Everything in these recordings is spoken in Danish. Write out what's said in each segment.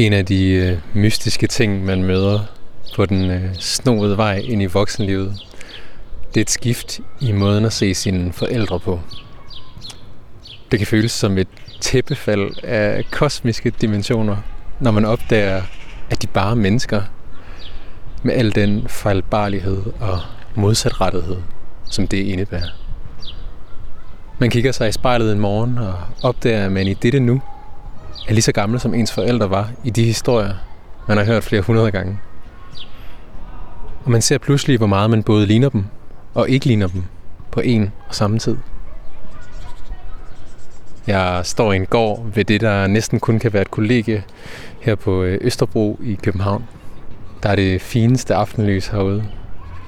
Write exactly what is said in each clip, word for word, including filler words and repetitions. En af de øh, mystiske ting, man møder på den øh, snoede vej ind i voksenlivet, det er et skift i måden at se sine forældre på. Det kan føles som et tæppefald af kosmiske dimensioner, når man opdager, at de bare er mennesker med al den fejlbarlighed og modsatrettighed, som det indebærer. Man kigger sig i spejlet en morgen og opdager, at man i dette nu er lige så gammel, som ens forældre var i de historier, man har hørt flere hundrede gange. Og man ser pludselig, hvor meget man både ligner dem og ikke ligner dem på en og samme tid. Jeg står i en gård ved det, der næsten kun kan være et kollegie her på Østerbro i København. Der er det fineste aftenlys herude,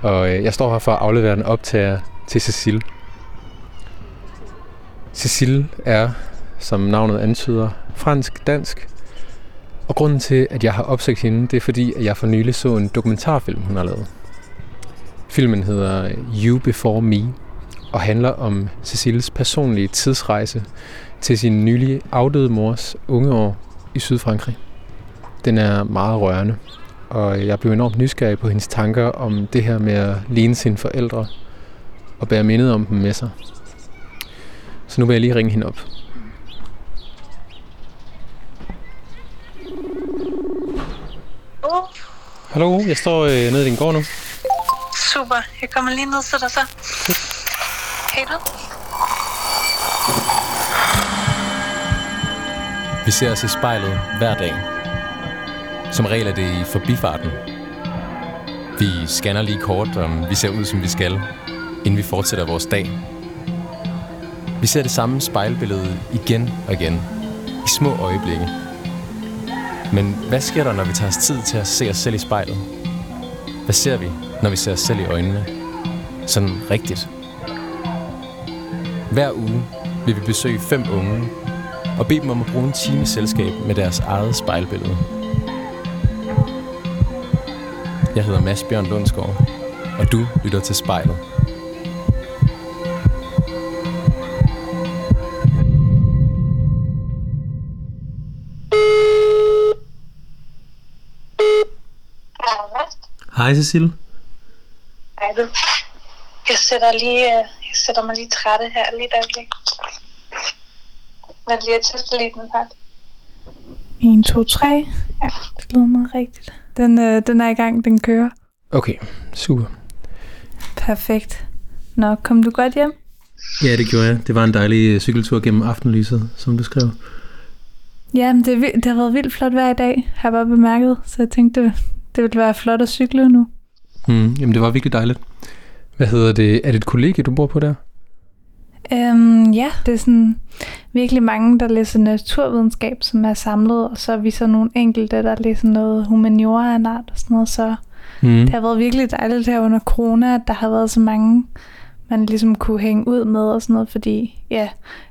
og jeg står her for at aflevere en optager til Cécile. Cécile er, som navnet antyder, fransk-dansk. Og grunden til, at jeg har opsøgt hende, det er fordi, at jeg for nylig så en dokumentarfilm, hun har lavet. Filmen hedder You Before Me, og handler om Céciles personlige tidsrejse til sin nylig afdøde mors unge år i Sydfrankrig. Den er meget rørende, og jeg blev enormt nysgerrig på hendes tanker om det her med at ligne sine forældre og bære mindet om dem med sig. Så nu vil jeg lige ringe hende op. Hallo? Hallo, jeg står øh, nede i din gård nu. Super, jeg kommer lige ned til dig så. Hej du. Vi ser os i spejlet hver dag. Som regel er det i forbifarten. Vi scanner lige kort, om vi ser ud, som vi skal, inden vi fortsætter vores dag. Vi ser det samme spejlbillede igen og igen, i små øjeblikke. Men hvad sker der, når vi tager os tid til at se os selv i spejlet? Hvad ser vi, når vi ser os selv i øjnene? Sådan rigtigt. Hver uge vil vi besøge fem unge og bede dem om at bruge en time selskab med deres eget spejlbillede. Jeg hedder Mads Bjørn Lundsgaard, og du lytter til Spejlet. Hej Cécile. Hej du. Jeg sætter, lige, jeg sætter mig lige trætte her lige et øjeblik. Men lige at teste lige den her. en, to, tre. Ja, det lyder meget rigtigt. Den, øh, den er i gang, den kører. Okay, super. Perfekt. Nå, kom du godt hjem? Ja, det gjorde jeg. Det var en dejlig cykeltur gennem aftenlyset, som du skrev. Ja, men det, er, det har været vildt flot vejr i dag, har jeg bare bemærket. Så jeg tænkte, det ville være flot at cykle nu. Mm, jamen, det var virkelig dejligt. Hvad hedder det? Er det et kollegie, du bor på der? Øhm, ja, det er sådan virkelig mange, der læser naturvidenskab, som er samlet, og så er vi så nogle enkelte, der læser noget humaniora og art og sådan noget. Så mm. det har været virkelig dejligt her under corona, at der har været så mange, man ligesom kunne hænge ud med og sådan noget, fordi ja,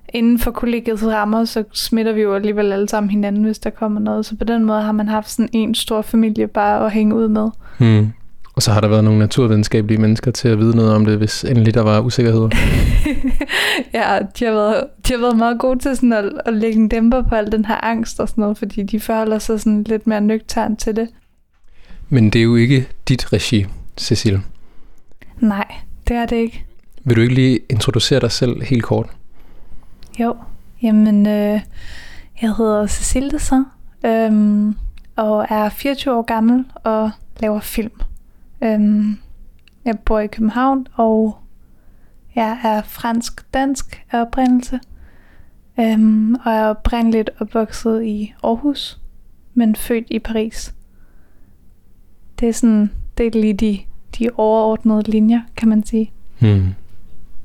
inden for kollegiets rammer, så smitter vi jo alligevel alle sammen hinanden, hvis der kommer noget. Så på den måde har man haft sådan en stor familie bare at hænge ud med. Hmm. Og så har der været nogle naturvidenskabelige mennesker til at vide noget om det, hvis endelig der var usikkerheder. Ja, de har, været, de har været meget gode til sådan at, at lægge en dæmper på al den her angst og sådan noget, fordi de forholder sig sådan lidt mere nøgternt til det. Men det er jo ikke dit regi, Cécile. Nej, det er det ikke. Vil du ikke lige introducere dig selv helt kort? Jo, jamen øh, jeg hedder Cécile så, øhm, og er fireogtyve år gammel og laver film. Øhm, jeg bor i København, og jeg er fransk-dansk af oprindelse, øhm, og jeg er oprindeligt opvokset i Aarhus, men født i Paris. Det er sådan, det er lige de, de overordnede linjer, kan man sige. Hmm.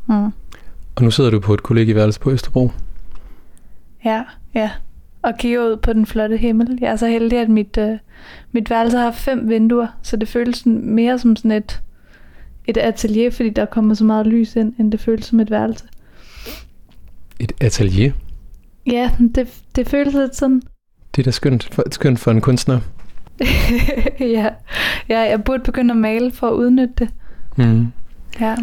Mm. Og nu sidder du på et kollegieværelse på Østerbro. Ja, ja. Og kigger ud på den flotte himmel. Jeg er så heldig, at mit, øh, mit værelse har fem vinduer, så det føles sådan mere som sådan et, et atelier, fordi der kommer så meget lys ind, end det føles som et værelse. Et atelier? Ja, det, det føles lidt sådan. Det er da skønt for, skønt for en kunstner. Ja. Ja, jeg burde begynde at male for at udnytte det. Mm. Ja.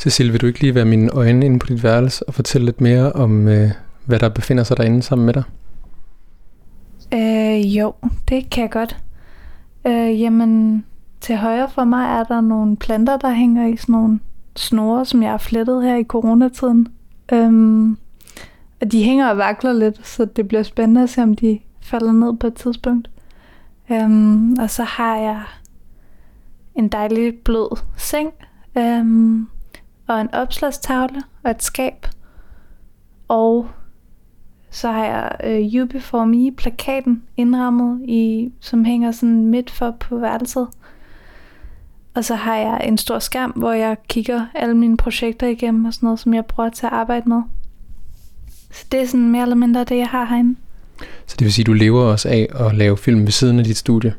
Cécile, vil du ikke lige være mine øjne inde på dit værelse og fortælle lidt mere om, øh, hvad der befinder sig derinde sammen med dig? Øh, Øh, jo, det kan jeg godt. Øh, jamen, til højre for mig er der nogle planter, der hænger i sådan nogle snore, som jeg har flettet her i coronatiden. Øhm, og de hænger og vakler lidt, så det bliver spændende at se, om de falder ned på et tidspunkt. Øhm, og så har jeg en dejlig blød seng, øhm, og en opslagstavle, og et skab. Og så har jeg øh, You Before Me-plakaten indrammet, i, som hænger sådan midt for på værelset. Og så har jeg en stor skærm, hvor jeg kigger alle mine projekter igennem og sådan noget, som jeg bruger til at arbejde med. Så det er sådan mere eller mindre det, jeg har herinde. Så det vil sige, at du lever også af at lave film ved siden af dit studie?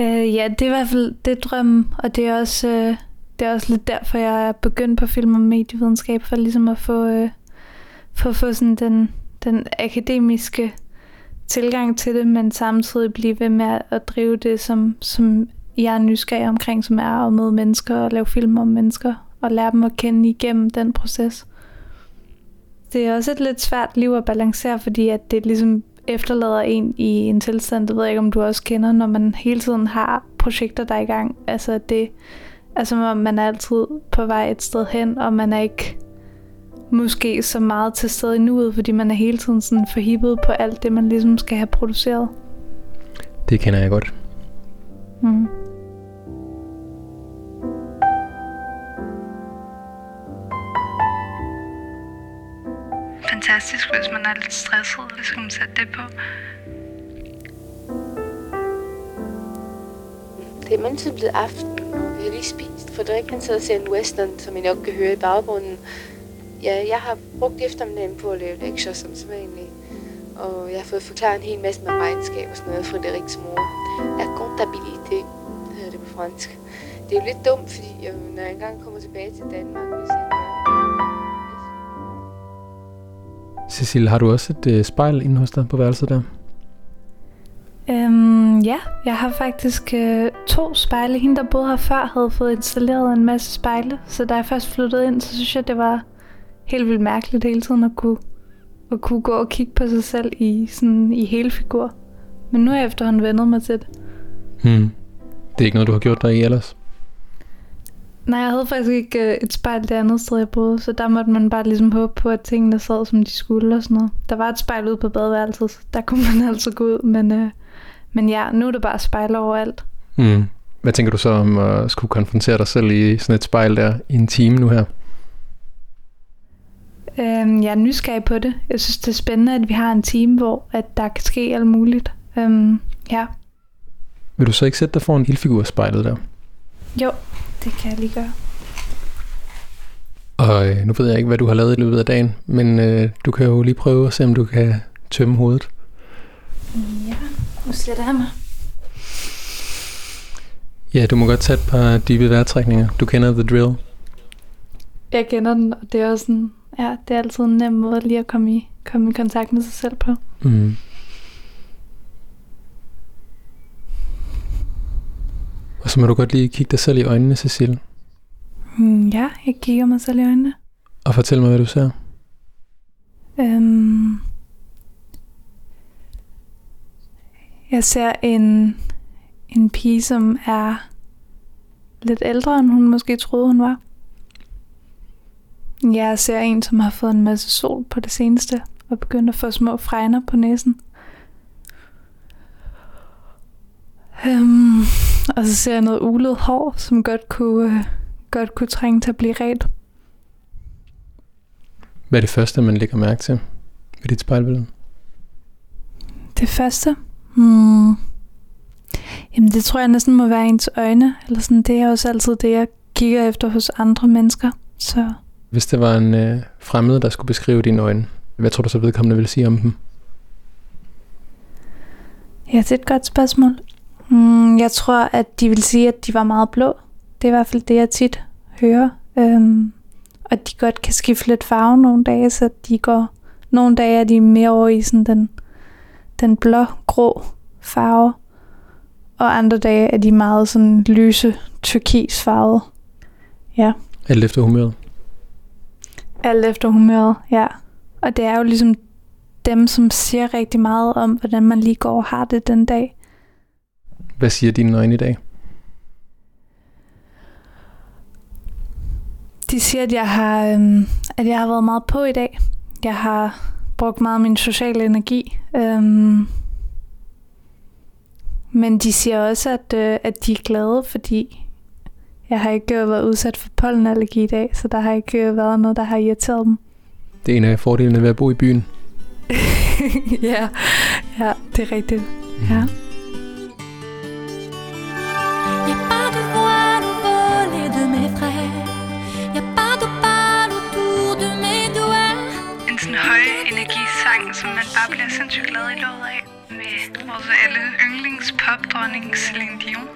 Øh, ja, det er i hvert fald det drømmen, og det er også, øh, det er også lidt derfor, jeg er begyndt på film og medievidenskab, for ligesom at få, øh, for at få sådan den, den akademiske tilgang til det, men samtidig blive ved med at drive det, som, som jeg er nysgerrig omkring, som er at møde mennesker og lave film om mennesker og lære dem at kende igennem den proces. Det er også et lidt svært liv at balancere, fordi at det ligesom efterlader en i en tilstand, det ved jeg ikke, om du også kender, når man hele tiden har projekter, der er i gang. Altså det er som om, man er altid på vej et sted hen, og man er ikke måske så meget til stede i nuet, fordi man er hele tiden sådan forhippet på alt det, man ligesom skal have produceret. Det kender jeg godt. Mm. Fantastisk, hvis man er lidt stresset, så kan man sætte det på. Det er altid blevet aften. Vi har lige spist, for der er ikke sidder og ser en western, som I nok kan høre i baggrunden. Ja, jeg har brugt eftermiddagen på at lave lektier som sædvanligt. Og jeg har fået forklaret en hel masse med regnskab og sådan noget fra Frederiks mor. La comptabilité, hedder det på fransk. Det er jo lidt dumt, fordi jeg, når jeg engang kommer tilbage til Danmark, hvis jeg... Cécile, har du også et øh, spejl inde hos dig på værelset der? Øhm, ja, jeg har faktisk øh, to spejle. Hende, der boede her før, havde fået installeret en masse spejle. Så da jeg først flyttede ind, så synes jeg, det var helt vildt mærkeligt hele tiden at kunne, at kunne gå og kigge på sig selv i, sådan, i hele figur. Men nu har jeg efterhånden vendet mig til det. Hmm. Det er ikke noget, du har gjort dig i ellers? Nej, jeg havde faktisk ikke et spejl det andet sted, jeg boede, så der måtte man bare ligesom håbe på, at tingene sad, som de skulle og sådan noget. Der var et spejl ude på badeværelset, så der kunne man altid gå ud, men, øh, men ja, nu er det bare spejl overalt. Mm. Hvad tænker du så om at skulle konfrontere dig selv i sådan et spejl der i en time nu her? Øhm, jeg er nysgerrig på det. Jeg synes, det er spændende, at vi har en time, hvor at der kan ske alt muligt. Øhm, ja. Vil du så ikke sætte dig foran helfigurspejlet der? Jo. Det kan jeg lige gøre. Og øh, nu ved jeg ikke, hvad du har lavet i løbet af dagen, men øh, du kan jo lige prøve at se, om du kan tømme hovedet. Ja, nu sletter jeg mig. Ja, du må godt tage et par dybe vejrtrækninger. Du kender the drill. Jeg kender den, og det er også sådan, ja, det er altid en nem måde lige at komme i, komme i kontakt med sig selv på. Mm. Og så må du godt lige kigge dig selv i øjnene, Cécile. Mm, ja, jeg kigger mig selv i øjnene. Og fortæl mig, hvad du ser. Øhm, jeg ser en, en pige, som er lidt ældre, end hun måske troede, hun var. Jeg ser en, som har fået en masse sol på det seneste, og begyndt at få små fregner på næsen. Øhm... Og så ser jeg noget ulet hår, som godt kunne, øh, godt kunne trænge til at blive ret. Hvad er det første, man lægger mærke til ved dit spejlbillede? Det første? Hmm. Jamen det tror jeg næsten må være ens øjne. Eller sådan. Det er også altid det, jeg kigger efter hos andre mennesker. Så. Hvis det var en øh, fremmed, der skulle beskrive dine øjne, hvad tror du så vedkommende ville sige om dem? Ja, det er et godt spørgsmål. Jeg tror, at de vil sige, at de var meget blå. Det er i hvert fald det, jeg tit hører. Øhm, og de godt kan skifte lidt farve nogle dage, så de går... Nogle dage er de mere over i sådan den, den blå-grå farve. Og andre dage er de meget sådan lyse, turkisfarvede. Ja. Alt efter humøret. Alt efter humøret, ja. Og det er jo ligesom dem, som siger rigtig meget om, hvordan man lige går og har det den dag. Hvad siger dine øjne i dag? De siger, at jeg har, øhm, at jeg har været meget på i dag. Jeg har brugt meget af min sociale energi. Øhm, men de siger også, at, øh, at de er glade, fordi jeg har ikke været udsat for pollenallergi i dag, så der har ikke været noget, der har irriteret dem. Det er en af fordelene ved at bo i byen. ja, ja, det er rigtigt. Mm. Ja. En sådan høj energisang, som man bare bliver sindssygt glad i låget af. Med vores alle yndlingspopdronning Céline Dion.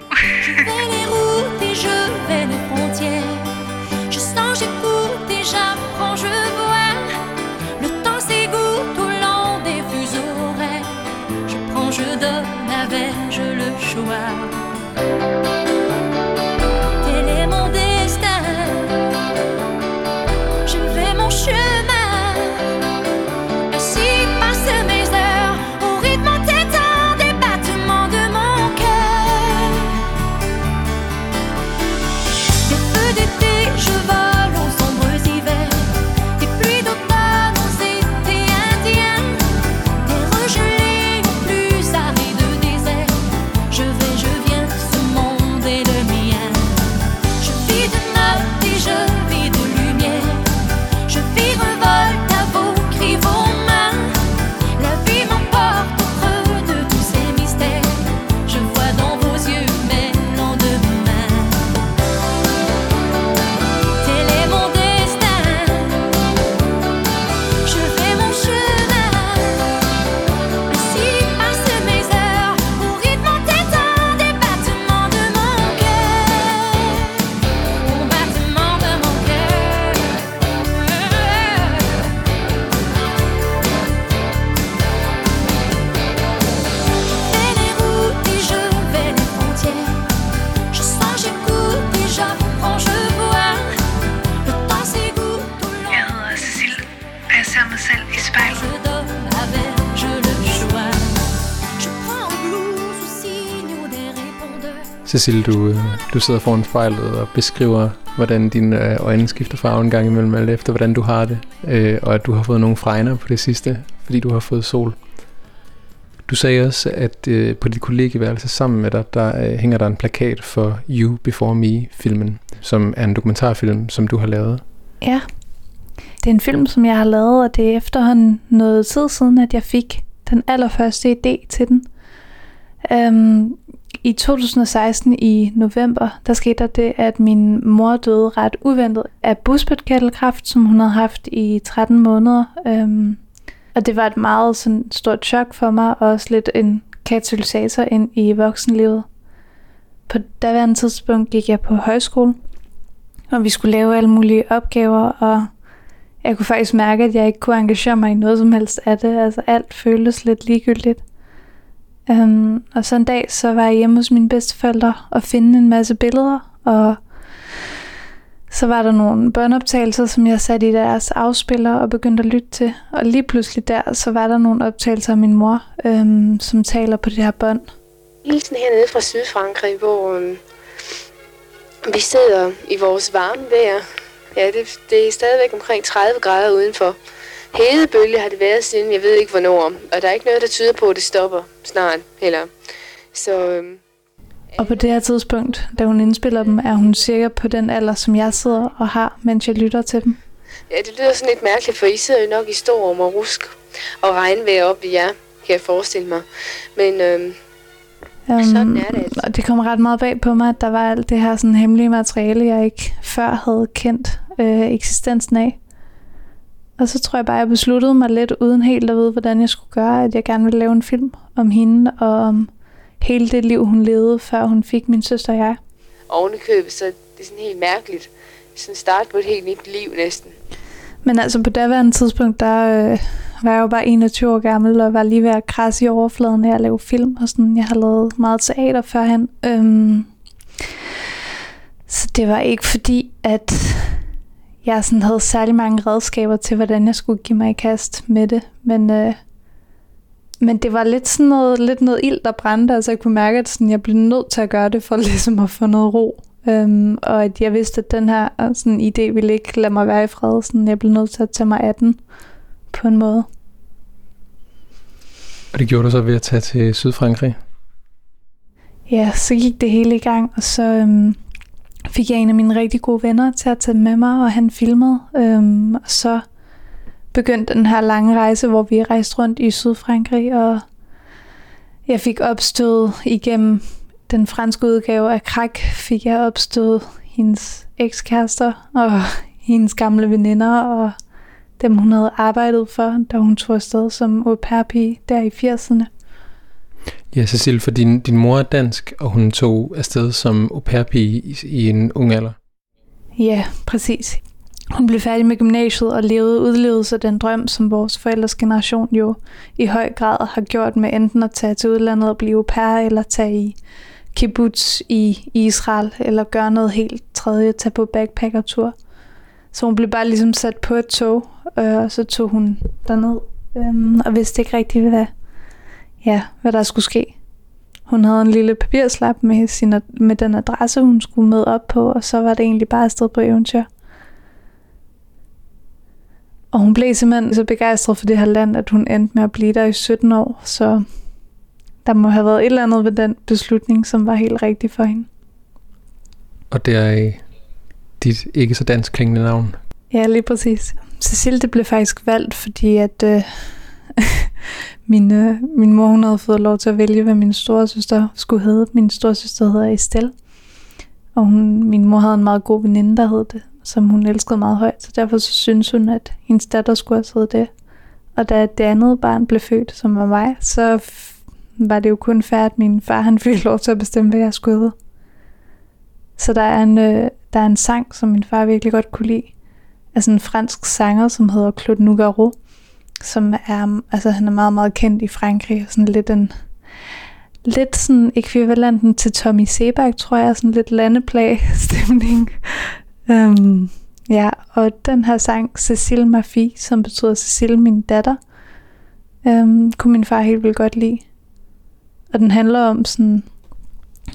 Cécile, du, du sidder foran spejlet og beskriver, hvordan dine øjne skifter farve en gang imellem, alt efter hvordan du har det, øh, og at du har fået nogle fregner på det sidste, fordi du har fået sol. Du sagde også, at øh, på dit kollegieværelse sammen med dig, der øh, hænger der en plakat for You Before Me-filmen, som er en dokumentarfilm, som du har lavet. Ja, det er en film, som jeg har lavet, og det er efterhånden noget tid siden, at jeg fik den allerførste idé til den. Um I to tusind og seksten i november, der skete der det, at min mor døde ret uventet af bugspytkirtelkræft, som hun havde haft i tretten måneder. Øhm, og det var et meget sådan, stort chok for mig, og også lidt en katalysator ind i voksenlivet. På daværende tidspunkt gik jeg på højskole, og vi skulle lave alle mulige opgaver, og jeg kunne faktisk mærke, at jeg ikke kunne engagere mig i noget som helst af det. Altså alt føltes lidt ligegyldigt. Um, og så en dag, så var jeg hjemme hos mine bedsteforældre og finde en masse billeder, og så var der nogle børneoptagelser, som jeg satte i deres afspiller og begyndte at lytte til. Og lige pludselig der, så var der nogle optagelser af min mor, um, som taler på det her bånd. Hilsen hernede fra Sydfrankrig, hvor um, vi sidder i vores varme vejr. Ja, det, det er stadigvæk omkring tredive grader udenfor. Hedebølge har det været siden, jeg ved ikke hvornår, og der er ikke noget, der tyder på, at det stopper snart heller. Så, øhm. Og på det her tidspunkt, da hun indspiller dem, er hun cirka på den alder, som jeg sidder og har, mens jeg lytter til dem. Ja, det lyder sådan lidt mærkeligt, for I sidder jo nok i storm og rusk og regnvejr op i jer, kan jeg forestille mig. Men øhm, øhm, sådan er det altså. Og det kom ret meget bag på mig, at der var alt det her sådan hemmelige materiale, jeg ikke før havde kendt øh, eksistensen af. Og så tror jeg bare, jeg besluttede mig lidt uden helt at vide, hvordan jeg skulle gøre, at jeg gerne ville lave en film om hende og om hele det liv, hun levede, før hun fik min søster og jeg. Oven i købet, så det er sådan helt mærkeligt. Sådan start på et helt nyt liv næsten. Men altså på daværende tidspunkt, der øh, var jeg jo bare enogtyve år gammel og var lige ved at krasse i overfladen af at lave film. Og sådan. Jeg har lavet meget teater førhen. Øhm, så det var ikke fordi, at jeg sådan havde særlig mange redskaber til, hvordan jeg skulle give mig i kast med det. Men øh, Men det var lidt sådan noget, lidt noget ild, der brændte, altså jeg kunne mærke, at sådan, jeg blev nødt til at gøre det for ligesom at få noget ro. Øhm, og at jeg vidste, at den her sådan, idé ville ikke lade mig være i fred. Sådan, jeg blev nødt til at tage mig af den på en måde. Og det gjorde du så ved at tage til Sydfrankrig? Ja, så gik det hele i gang, og så øhm, fik jeg en af mine rigtig gode venner til at tage med mig, og han filmede. Øhm, og så begyndte den her lange rejse, hvor vi rejste rundt i Sydfrankrig, og jeg fik opstød igennem den franske udgave af Krak, fik jeg opstød hendes ekskærester og hendes gamle veninder, og dem hun havde arbejdet for, da hun tog afsted som au pair-pige der i firserne. Ja, Cécile, for din, din mor er dansk, og hun tog afsted som au pair-pige i, i en ung alder. Ja, præcis. Hun blev færdig med gymnasiet og levede udlevede sig den drøm, som vores forældres generation jo i høj grad har gjort med enten at tage til udlandet og blive au pair, eller tage i kibbutz i Israel, eller gøre noget helt tredje, tage på backpackertur. Så hun blev bare ligesom sat på et tog, øh, og så tog hun derned, øh, og vidste ikke rigtig, hvad, ja, hvad der skulle ske. Hun havde en lille papirslap med, sin, med den adresse, hun skulle med op på, og så var det egentlig bare afsted på eventyr. Og hun blev simpelthen så begejstret for det her land, at hun endte med at blive der i sytten år, så der må have været et eller andet ved den beslutning, som var helt rigtig for hende. Og det er dit ikke så dansk klingende navn? Ja, lige præcis. Cécile, det blev faktisk valgt, fordi at øh, min, øh, min mor hun havde fået lov til at vælge, hvad min storesøster skulle hedde. Min storesøster hedder Estelle, og hun, min mor havde en meget god veninde, der hed det, som hun elskede meget højt, så derfor så synes hun, at hendes datter skulle have siddet det. Og da det andet barn blev født, som var mig, så f- var det jo kun færdigt, at min far han fik lov til at bestemme, hvad jeg skulle hedde. Så der er, en, øh, der er en sang, som min far virkelig godt kunne lide, altså en fransk sanger, som hedder Claude Nougaro, som er, altså han er meget, meget kendt i Frankrig, og sådan lidt en, lidt sådan ekvivalenten til Tommy Sebak, tror jeg, sådan lidt landeplag-stemning. Um, ja, og den her sang Cécile, ma fille, som betyder Cécile, min datter, um, kunne min far helt vildt godt lide. Og den handler om sådan,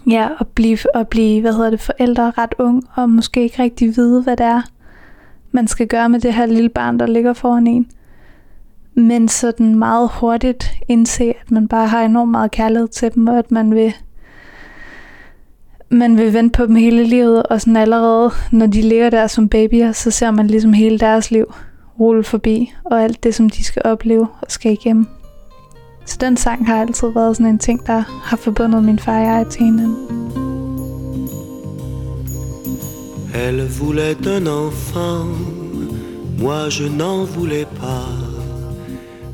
ja, at blive, at blive hvad hedder det, forældre ret ung, og måske ikke rigtig vide, hvad det er, man skal gøre med det her lille barn, der ligger foran en. Men sådan meget hurtigt indse, at man bare har enormt meget kærlighed til dem, og at man vil... Man vil vente på dem hele livet, og sådan allerede, når de ligger der som babyer, så ser man ligesom hele deres liv rulle forbi, og alt det, som de skal opleve og skal igennem. Så den sang har altid været sådan en ting, der har forbundet min far og jeg til hinanden. Elle voulait un enfant, moi je n'en voulais pas.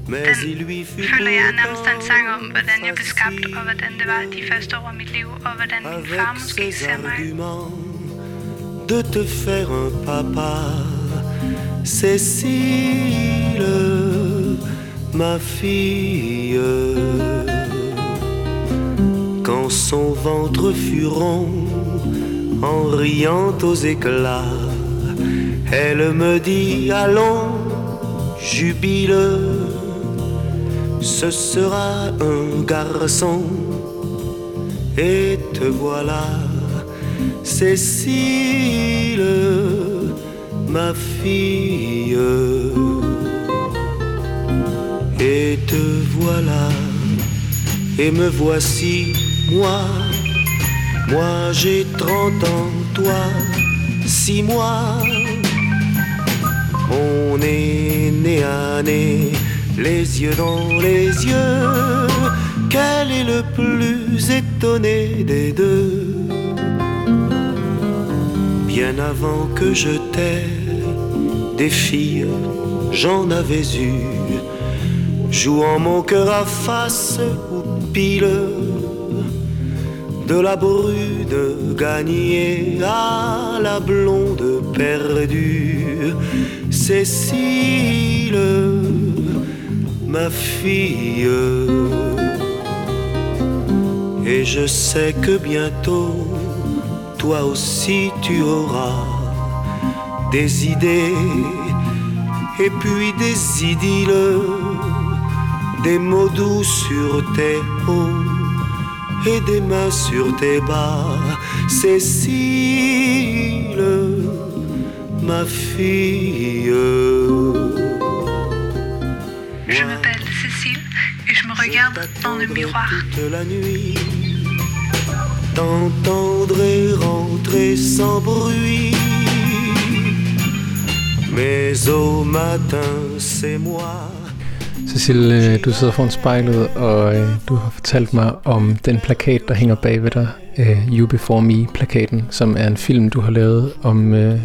Den føler jeg nærmest en sang om, hvordan jeg blev skabt, og hvordan det var de første år af mit liv, og hvordan min far måske ser mig. De te faire un papa, Cécile, ma fille. Quand son ventre fut rond, en riant aux éclats, elle me dit, allons, jubile. Ce sera un garçon, et te voilà, Cécile, ma fille. Et te voilà, et me voici, moi. Moi j'ai trente ans, toi, six mois. On est nez à nez, les yeux dans les yeux, quel est le plus étonné des deux? Bien avant que je t'aie, des filles, j'en avais eu, jouant mon cœur à face ou pile, de la brude gagnée à la blonde perdue, Cécile, ma fille. Et je sais que bientôt toi aussi tu auras des idées, et puis des idylles, des mots doux sur tes hauts et des mains sur tes bas. Cécile, ma fille. Je m'appelle Cécile et je me regarde dans le miroir. Toute la nuit, t'entendre et rentrer sans bruit. Mais au matin, c'est moi. Cécile, du sidder foran spejlet, og du har fortalt mig om den plakat, der hænger bag ved dig. You Before Me-plakaten, som er en film, du har lavet om, øh,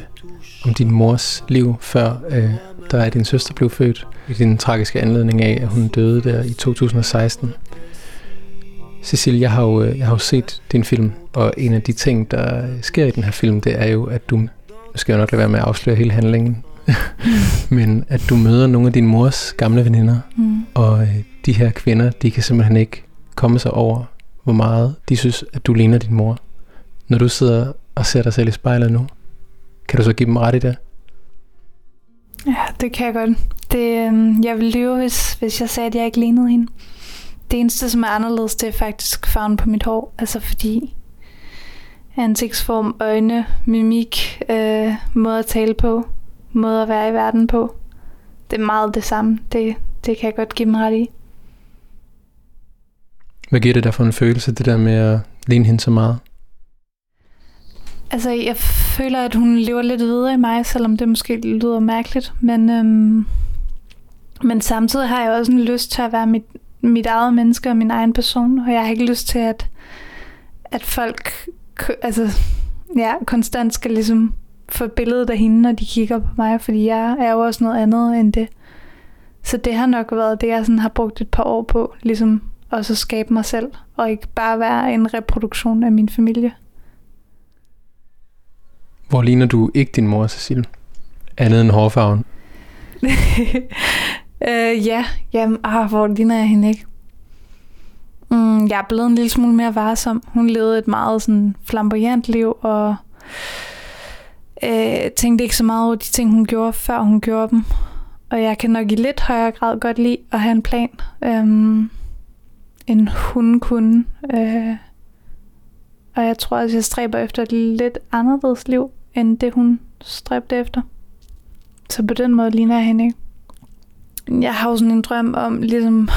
om din mors liv, før øh, der din søster blev født. I den tragiske anledning af, at hun døde der i to tusind og seksten. Cécile, jeg har jo, jeg har jo set din film, og en af de ting, der sker i den her film, det er jo, at du... Nu skal jeg nok lade være med at afsløre hele handlingen. Men at du møder nogle af din mors gamle veninder, mm. og øh, de her kvinder, de kan simpelthen ikke komme sig over, hvor meget de synes, at du ligner din mor. Når du sidder og ser dig selv i spejlet nu, kan du så give dem ret i det? Ja, det kan jeg godt. Det, øh, jeg ville lyve, hvis, hvis jeg sagde, at jeg ikke lignede hende. Det eneste, som er anderledes, det er faktisk farven på mit hår. Altså fordi ansigtsform, øjne, mimik, øh, måde at tale på, måde at være i verden på. Det er meget det samme. Det, det kan jeg godt give dem ret i. Hvad giver det der for en følelse, det der med at ligne hende så meget? Altså, jeg føler, at hun lever lidt videre i mig, selvom det måske lyder mærkeligt. Men, øhm, men samtidig har jeg også en lyst til at være mit, mit eget menneske og min egen person. Og jeg har ikke lyst til, at, at folk altså, ja, konstant skal ligesom få billedet af hende, når de kigger på mig. Fordi jeg er jo også noget andet end det. Så det har nok været det, jeg sådan har brugt et par år på, ligesom... og så skabe mig selv, og ikke bare være en reproduktion af min familie. Hvor ligner du ikke din mor, Cécile? Andet end hårfarven? øh, ja, jamen, ah, hvor ligner jeg hende ikke? Mm, jeg er blevet en lille smule mere varsom. Hun levede et meget sådan, flamboyant liv, og øh, tænkte ikke så meget over de ting, hun gjorde, før hun gjorde dem. Og jeg kan nok i lidt højere grad godt lide at have en plan. Øhm, en hun kunne. Øh, og jeg tror også, jeg stræber efter et lidt anderledes liv, end det hun stræbte efter. Så på den måde ligner jeg hende ikke. Jeg har jo sådan en drøm om, ligesom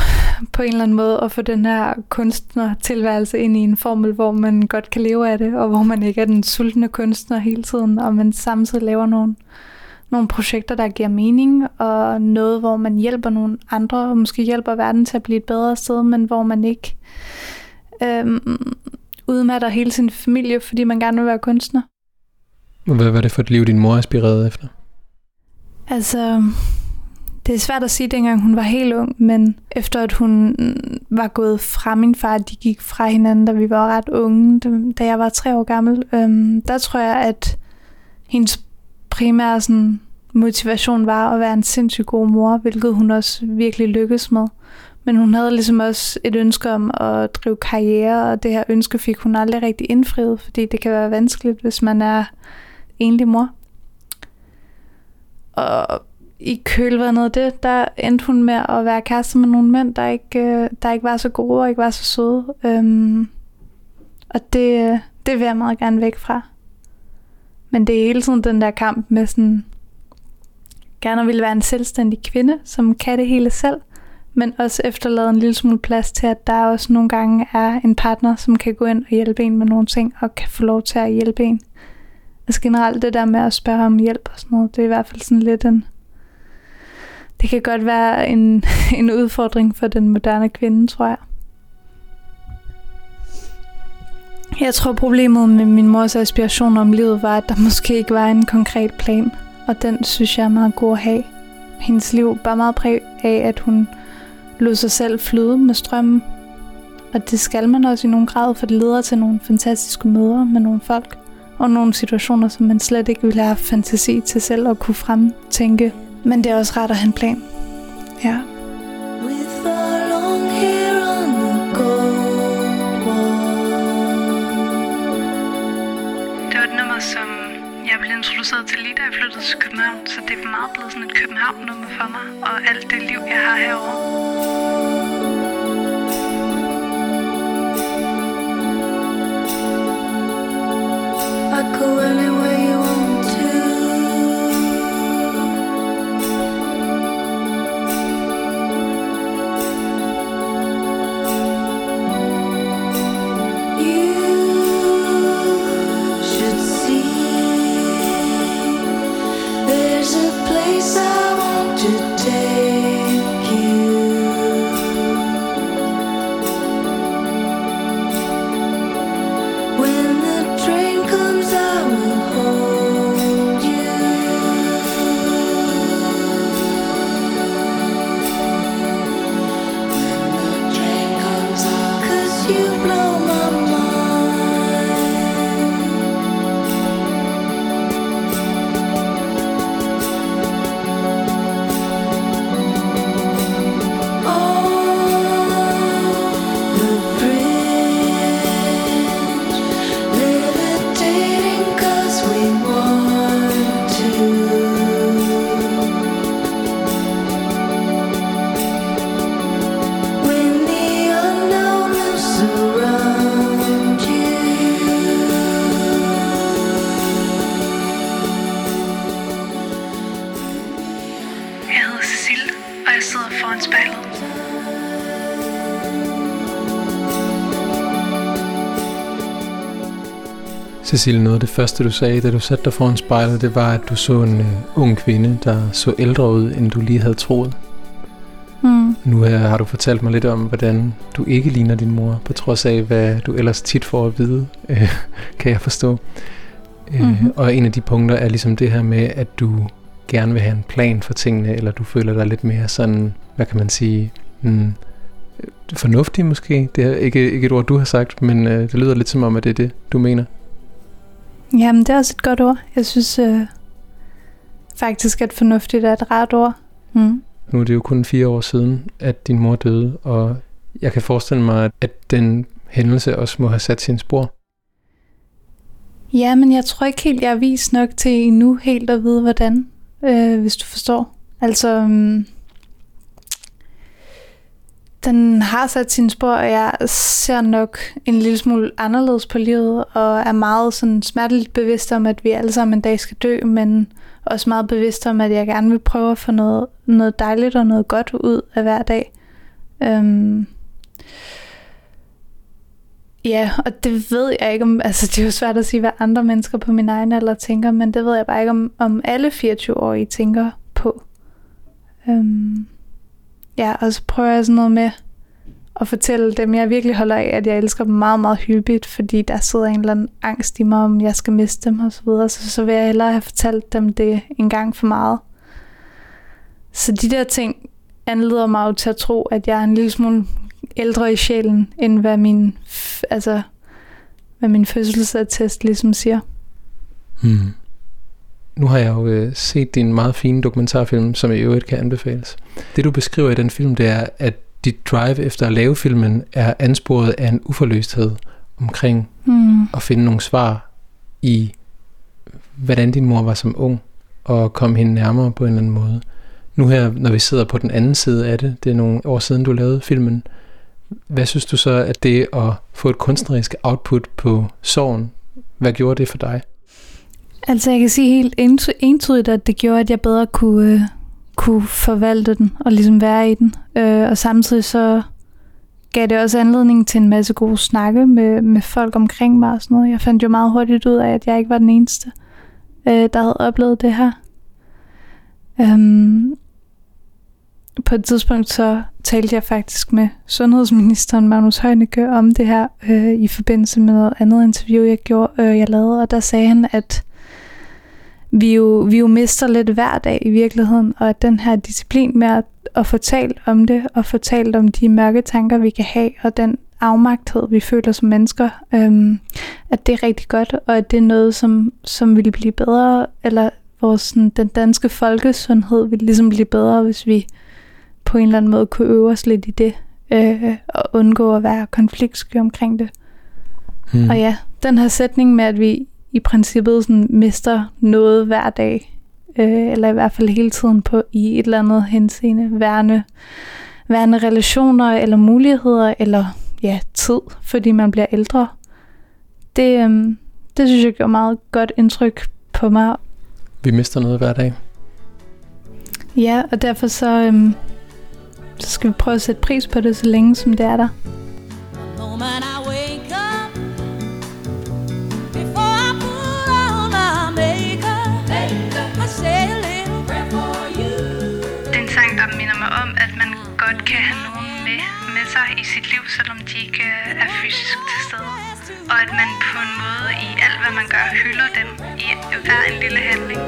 på en eller anden måde, at få den her kunstnertilværelse ind i en formel, hvor man godt kan leve af det, og hvor man ikke er den sultne kunstner hele tiden, og man samtidig laver nogle, nogle projekter, der giver mening, og noget, hvor man hjælper nogle andre, og måske hjælper verden til at blive et bedre sted, men hvor man ikke øhm, udmatter hele sin familie, fordi man gerne vil være kunstner. Hvad var det for et liv, din mor aspirerede efter? Altså, det er svært at sige, dengang hun var helt ung, men efter at hun var gået fra min far, de gik fra hinanden, da vi var ret unge, da jeg var tre år gammel, øhm, der tror jeg, at hendes primære sådan, motivation var at være en sindssygt god mor, hvilket hun også virkelig lykkedes med. Men hun havde ligesom også et ønske om at drive karriere, og det her ønske fik hun aldrig rigtig indfriet, fordi det kan være vanskeligt, hvis man er enlig mor. Og i kølvandet af det, der endte hun med at være kæreste med nogle mænd, der ikke, der ikke var så gode og ikke var så søde. Øhm, og det, det vil jeg meget gerne væk fra. Men det er hele tiden den der kamp med sådan, gerne vil være en selvstændig kvinde, som kan det hele selv, men også efterlade en lille smule plads til, at der også nogle gange er en partner, som kan gå ind og hjælpe en med nogle ting, og kan få lov til at hjælpe en. Altså generelt det der med at spørge om hjælp og sådan noget, det er i hvert fald sådan lidt en, det kan godt være en, en udfordring for den moderne kvinde, tror jeg. Jeg tror, problemet med min mors aspirationer om livet var, at der måske ikke var en konkret plan, og den synes jeg er meget god at have. Hendes liv var meget præg af, at hun lod sig selv flyde med strømmen, og det skal man også i nogen grad, for det leder til nogle fantastiske møder med nogle folk, og nogle situationer, som man slet ikke ville have fantasi til selv at kunne fremtænke. Men det er også rart at have en plan. Ja. Som jeg blev introduceret til lige da jeg flyttede til København, så det er meget blevet sådan et København-nummer for mig, og alt det liv, jeg har herovre. Kontrafejl. Cécile, noget af det første, du sagde, da du satte dig foran spejlet, det var, at du så en uh, ung kvinde, der så ældre ud, end du lige havde troet. Mm. Nu uh, har du fortalt mig lidt om, hvordan du ikke ligner din mor, på trods af, hvad du ellers tit får at vide, øh, kan jeg forstå. Mm-hmm. Øh, og en af de punkter er ligesom det her med, at du gerne vil have en plan for tingene, eller du føler dig lidt mere sådan, hvad kan man sige, hmm, fornuftig måske. Det er ikke, ikke et ord, du har sagt, men øh, det lyder lidt som om, at det er det, du mener. Jamen, det er også et godt ord. Jeg synes øh, faktisk, at fornuftigt er et rart ord. Mm. Nu er det jo kun fire år siden, at din mor døde, og jeg kan forestille mig, at den hændelse også må have sat sine spor. Ja, men jeg tror ikke helt, jeg er vis nok til endnu helt at vide, hvordan, øh, hvis du forstår. Altså, øh, den har sat sine spor, og jeg ser nok en lille smule anderledes på livet, og er meget sådan smerteligt bevidst om, at vi alle sammen en dag skal dø, men også meget bevidst om, at jeg gerne vil prøve at få noget, noget dejligt og noget godt ud af hver dag. Øhm Ja, og det ved jeg ikke om, altså det er jo svært at sige, hvad andre mennesker på min egen alder tænker, men det ved jeg bare ikke om, om alle fireogtyve-årige tænker på. Øhm, ja, og så prøver jeg sådan noget med at fortælle dem, jeg virkelig holder af, at jeg elsker dem meget, meget hyldigt, fordi der sidder en eller anden angst i mig, om jeg skal miste dem og så videre, så, så vil jeg hellere have fortalt dem det en gang for meget. Så de der ting anleder mig jo til at tro, at jeg er en lille smule ældre i sjælen, end hvad min, altså, hvad min fødselsattest ligesom siger. Hmm. Nu har jeg jo øh, set din meget fine dokumentarfilm, som i øvrigt kan anbefales. Det du beskriver i den film, det er, at dit drive efter at lave filmen er ansporet af en uforløsthed omkring hmm. at finde nogle svar i, hvordan din mor var som ung, og komme hende nærmere på en eller anden måde. Nu her, når vi sidder på den anden side af det, det er nogle år siden, du lavede filmen. Hvad synes du så, at det at få et kunstnerisk output på sorgen, hvad gjorde det for dig? Altså jeg kan sige helt entydigt, at det gjorde, at jeg bedre kunne, øh, kunne forvalte den og ligesom være i den. Øh, og samtidig så gav det også anledning til en masse gode snakke med, med folk omkring mig og sådan noget. Jeg fandt jo meget hurtigt ud af, at jeg ikke var den eneste, øh, der havde oplevet det her. Øhm På et tidspunkt så talte jeg faktisk med sundhedsministeren Magnus Heunicke om det her øh, i forbindelse med noget andet interview, jeg, gjorde, øh, jeg lavede. Og der sagde han, at vi jo, vi jo mister lidt hver dag i virkeligheden, og at den her disciplin med at, at få talt om det, og få talt om de mørke tanker, vi kan have, og den afmagthed, vi føler som mennesker, øh, at det er rigtig godt, og at det er noget, som, som ville blive bedre, eller hvor sådan, den danske folkesundhed ville ligesom blive bedre, hvis vi på en eller anden måde kunne øve os lidt i det, øh, og undgå at være konfliktsky omkring det. Hmm. Og ja, den her sætning med, at vi i princippet sådan mister noget hver dag, øh, eller i hvert fald hele tiden på i et eller andet henseende, værende, værende relationer, eller muligheder, eller ja, tid, fordi man bliver ældre. Det, øh, det synes jeg gjorde meget godt indtryk på mig. Vi mister noget hver dag. Ja, og derfor så... Øh, Så skal vi prøve at sætte pris på det, så længe som det er der. Den sang, der minder mig om, at man godt kan have nogen med, med sig i sit liv, selvom de ikke er fysisk til stede. Og at man på en måde i alt, hvad man gør, hylder dem i hver en lille handling.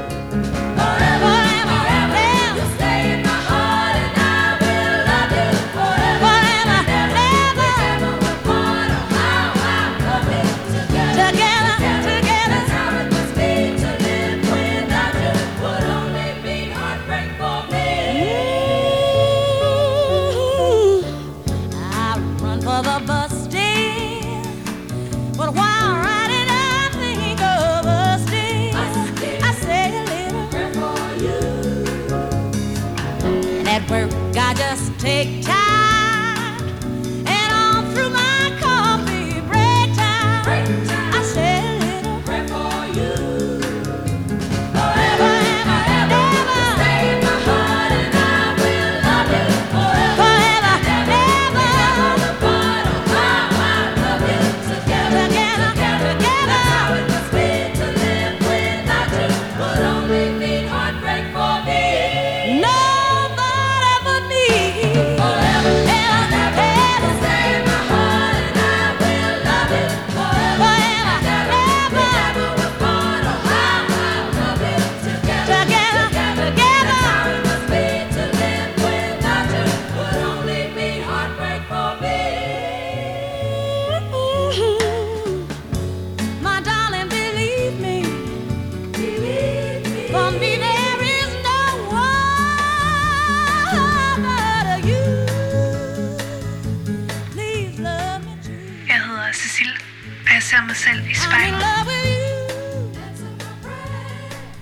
Take time and all through my coffee break time. Break time. I said a little prayer for you. Forever, ever, ever, ever. Stay in my heart and I will love you forever.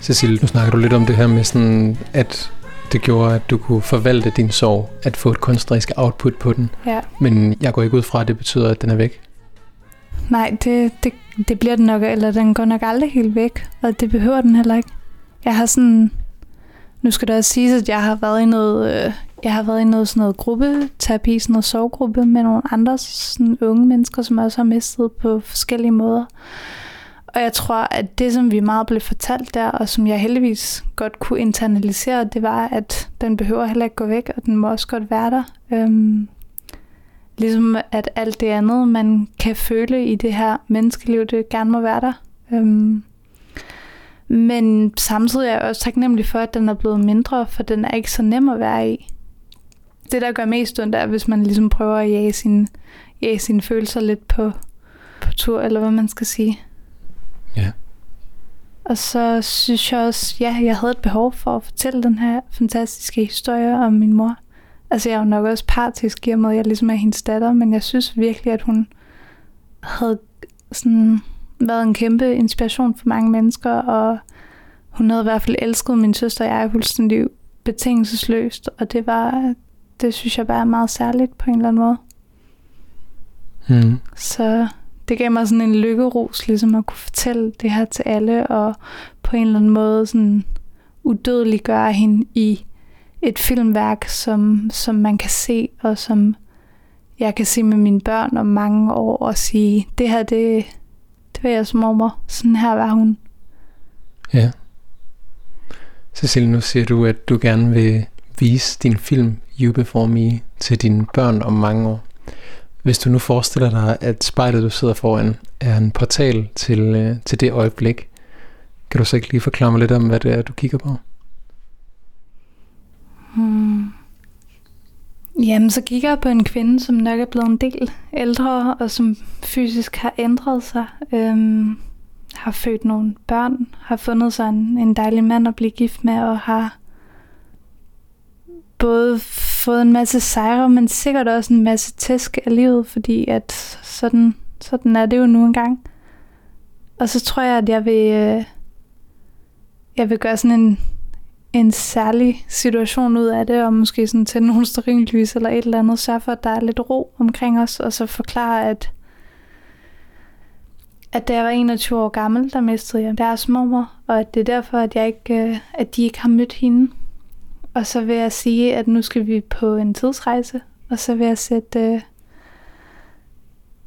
Cécile, nu snakker du lidt om det her med sådan, at det gjorde, at du kunne forvalte din sorg, at få et kunstnerisk output på den. Ja. Men jeg går ikke ud fra, at det betyder, at den er væk. Nej, det, det, det bliver den nok, eller den går nok aldrig helt væk, og det behøver den heller ikke. Jeg har sådan, nu skal det også siges, at jeg har været i noget, øh, jeg har været i noget sådan noget gruppeterapi, sådan noget sorggruppe med nogle andre sådan unge mennesker, som også har mistet på forskellige måder. Og jeg tror, at det, som vi meget blev fortalt der, og som jeg heldigvis godt kunne internalisere, det var, at den behøver heller ikke gå væk, og den må også godt være der. Øhm, ligesom at alt det andet, man kan føle i det her menneskeliv, det gerne må være der. Øhm, men samtidig er jeg også taknemmelig for, at den er blevet mindre, for den er ikke så nem at være i. Det, der gør mest ondt, er, hvis man ligesom prøver at jage sine, jage sine følelser lidt på, på tur, eller hvad man skal sige. Ja. Og så synes jeg også, ja, jeg havde et behov for at fortælle den her fantastiske historie om min mor. Altså, jeg er jo nok også partisk i og med, at jeg ligesom er hendes datter, men jeg synes virkelig, at hun havde sådan været en kæmpe inspiration for mange mennesker, og hun havde i hvert fald elsket min søster og jeg fuldstændig betingelsesløst, og det var, det synes jeg bare er meget særligt på en eller anden måde. Mm. Så det gav mig sådan en lykkerus, ligesom at kunne fortælle det her til alle, og på en eller anden måde sådan udødeliggøre hende i et filmværk, som, som man kan se, og som jeg kan se med mine børn om mange år, og sige, det her, det, det var jeres mormor. Sådan her var hun. Ja. Cecilie, nu siger du, at du gerne vil vise din film, You Before Me, til dine børn om mange år. Hvis du nu forestiller dig, at spejlet, du sidder foran, er en portal til, til det øjeblik, kan du så ikke lige forklare mig lidt om, hvad det er, du kigger på? Hmm. Jamen, så kigger jeg på en kvinde, som nok er blevet en del ældre, og som fysisk har ændret sig, øhm, har født nogle børn, har fundet sig en, en dejlig mand at blive gift med, og har både fået en masse sejre, men sikkert også en masse tæsk af livet, fordi at sådan, sådan er det jo nu engang. Og så tror jeg, at jeg vil, jeg vil gøre sådan en, en særlig situation ud af det, og måske sådan tænde nogle stearinlys eller et eller andet, sørge for, at der er lidt ro omkring os, og så forklare, at, at da jeg var enogtyve år gammel, der mistede jeg deres mormor, og at det er derfor, at, jeg ikke, at de ikke har mødt hende. Og så vil jeg sige, at nu skal vi på en tidsrejse, og så vil jeg sætte, øh,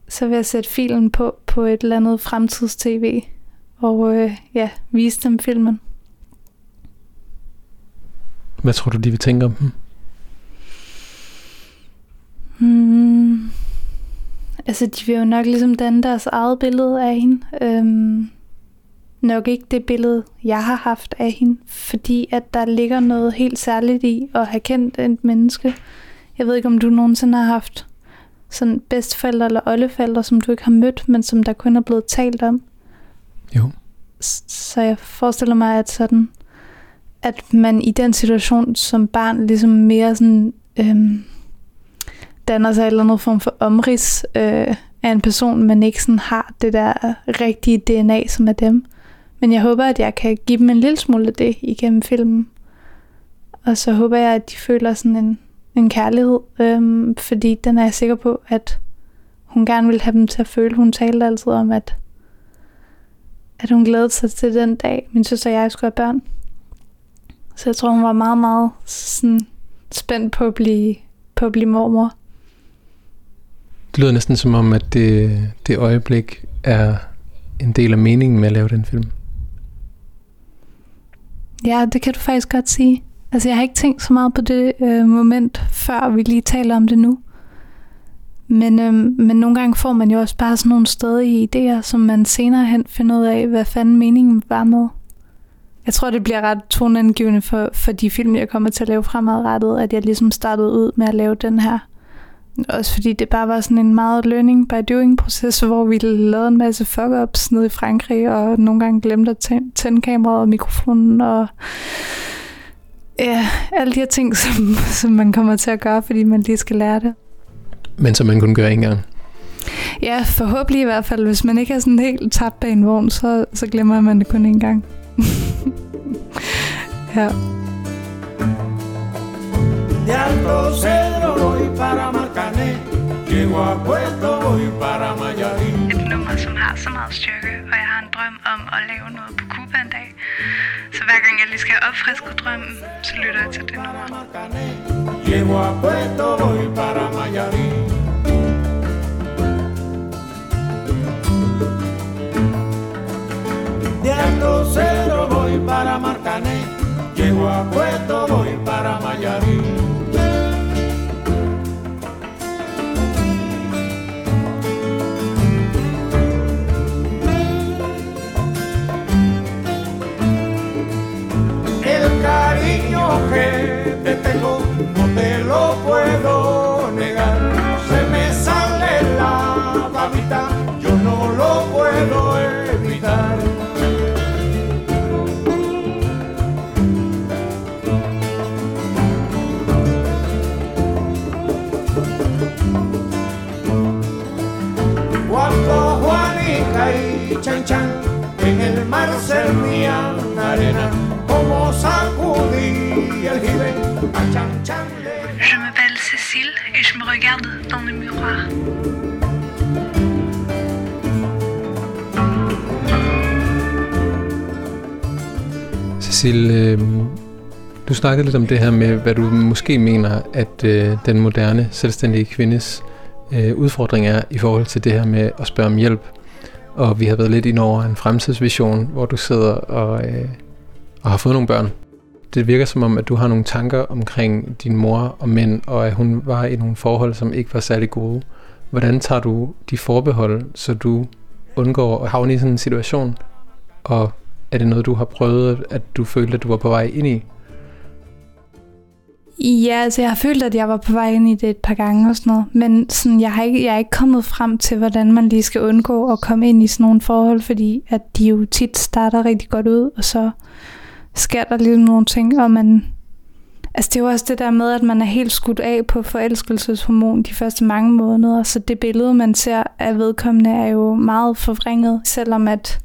så vil jeg sætte filen på på et eller andet fremtids-tv, og øh, ja, vise dem filmen. Hvad tror du, de vil tænke om dem? Hmm. Altså, de vil jo nok ligesom danne deres eget billede af hende. Øhm. Nok ikke det billede, jeg har haft af hende, fordi at der ligger noget helt særligt i at have kendt et menneske. Jeg ved ikke, om du nogensinde har haft sådan bedsteforældre eller oldeforældre, som du ikke har mødt, men som der kun er blevet talt om. Jo. Så jeg forestiller mig, at sådan, at man i den situation som barn ligesom mere sådan øhm, danner sig eller noget form for omrids øh, af en person, man ikke sådan har det der rigtige D N A, som er dem. Men jeg håber, at jeg kan give dem en lille smule af det igennem filmen. Og så håber jeg, at de føler sådan en, en kærlighed. Øhm, fordi den er jeg sikker på, at hun gerne ville have dem til at føle. Hun talte altid om, at, at hun glædede sig til den dag, min søster og jeg skulle have børn. Så jeg tror, hun var meget, meget sådan spændt på at blive, på at blive mormor. Det lyder næsten som om, at det, det øjeblik er en del af meningen med at lave den film. Ja, det kan du faktisk godt sige. Altså, jeg har ikke tænkt så meget på det øh, moment, før vi lige taler om det nu. Men, øh, men nogle gange får man jo også bare sådan nogle stedige idéer, som man senere hen finder ud af, hvad fanden meningen var med. Jeg tror, det bliver ret toneangivende for, for de film, jeg kommer til at lave fremadrettet, at jeg ligesom startede ud med at lave den her. Også fordi det bare var sådan en meget learning by doing proces, hvor vi lavede en masse fuck-ups nede i Frankrig, og nogle gange glemte at tænde kameraet og mikrofonen, og ja, alle de her ting, som, som man kommer til at gøre, fordi man lige skal lære det. Men som man kunne gøre en gang? Ja, forhåbentlig i hvert fald. Hvis man ikke er sådan helt tabt bag en vogn, så, så glemmer man det kun en gang. her. Et nummer, som har så meget styrke, og jeg har en drøm om at lave noget på Cuba en dag. Så hver gang jeg lige skal opfriske drømmen, så lytter jeg til det nummer. El cariño que te tengo no te lo puedo negar. Se me sale la babita, yo no lo puedo evitar. Chan chan, en el mar servían arena, como sacudí el jibe, a chan chan. Je m'appelle Cécile et je me regarde dans le miroir. Cécile, øh, du snakkede lidt om det her med, hvad du måske mener, at øh, den moderne, selvstændige kvindes øh, udfordring er i forhold til det her med at spørge om hjælp. Og vi har været lidt ind over en fremtidsvision, hvor du sidder og, øh, og har fået nogle børn. Det virker som om, at du har nogle tanker omkring din mor og mænd, og at hun var i nogle forhold, som ikke var særlig gode. Hvordan tager du de forbehold, så du undgår at havne i sådan en situation? Og er det noget, du har prøvet, at du følte, at du var på vej ind i? Ja, altså jeg har følt, at jeg var på vej ind i det et par gange og sådan noget, men sådan, jeg, har ikke, jeg er ikke kommet frem til, hvordan man lige skal undgå at komme ind i sådan nogle forhold, fordi at de jo tit starter rigtig godt ud, og så sker der lige nogle ting, og man... Altså det er jo også det der med, at man er helt skudt af på forelskelseshormon de første mange måneder, så det billede, man ser af vedkommende, er jo meget forvrænget, selvom at...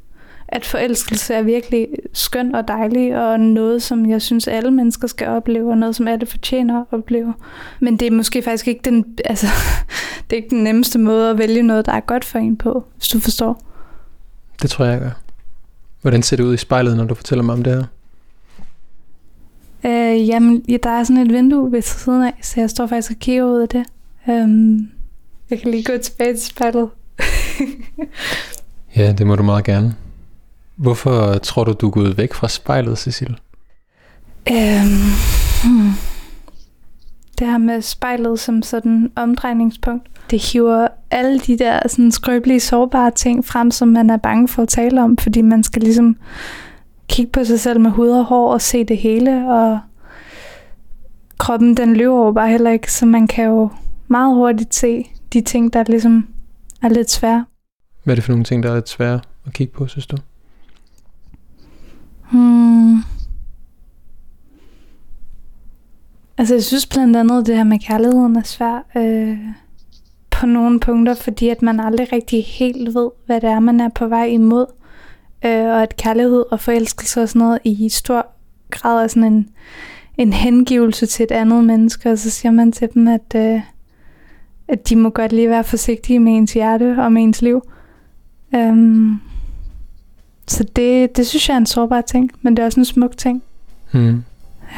at forelskelse er virkelig skøn og dejlig, og noget, som jeg synes, alle mennesker skal opleve, og noget, som alle fortjener at opleve. Men det er måske faktisk ikke den, altså, det er ikke den nemmeste måde at vælge noget, der er godt for en på, hvis du forstår. Det tror jeg, jeg gør. Hvordan ser det ud i spejlet, når du fortæller mig om det her? Øh, jamen, ja, der er sådan et vindue ved siden af, så jeg står faktisk og kigger ud af det. Øhm, jeg kan lige gå tilbage til spejlet. Ja, det må du meget gerne. Hvorfor tror du, du er gået væk fra spejlet, Cécile? Øhm, hmm. Det her med spejlet som sådan omdrejningspunkt. Det hiver alle de der sådan skrøbelige, sårbare ting frem, som man er bange for at tale om, fordi man skal ligesom kigge på sig selv med hud og hår og se det hele, og kroppen den løber jo bare heller ikke, så man kan jo meget hurtigt se de ting, der ligesom er lidt svære. Hvad er det for nogle ting, der er lidt svære at kigge på, synes du? Hmm. Altså jeg synes blandt andet det her med kærligheden er svært øh, på nogle punkter, fordi at man aldrig rigtig helt ved, hvad det er, man er på vej imod, øh, og at kærlighed og forelskelse og sådan noget i stor grad er sådan en, en hengivelse til et andet menneske, og så siger man til dem, at, øh, at de må godt lige være forsigtige med ens hjerte og med ens liv. Um, så det, det synes jeg er en sårbar ting, men det er også en smuk ting. Hmm.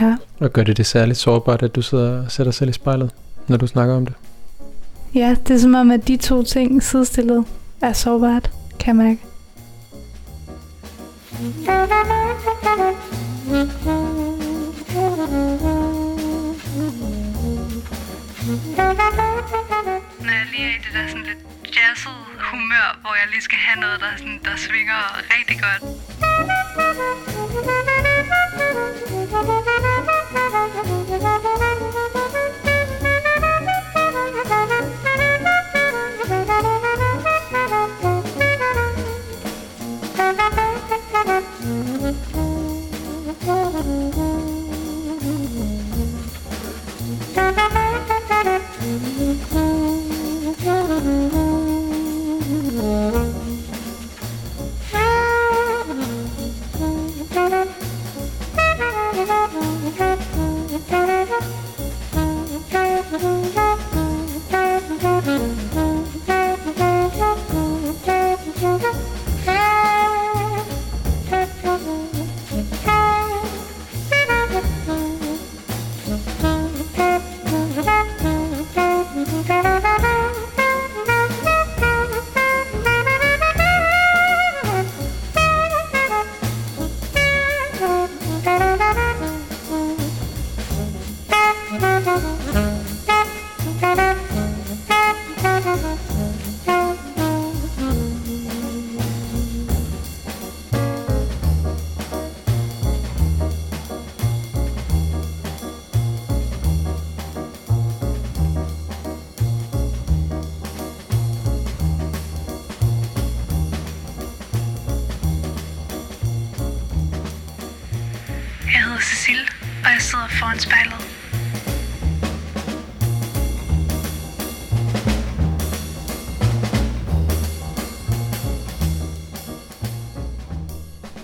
Ja. Og gør det det særligt sårbart, at du sidder og sætter dig selv i spejlet, når du snakker om det? Ja, det er som om, at de to ting sidestillet er sårbart, kan jeg mærke. Når jeg lige er i det der sådan lidt jazzet humør, hvor jeg lige skal have noget, der, sådan, der svinger rigtig godt.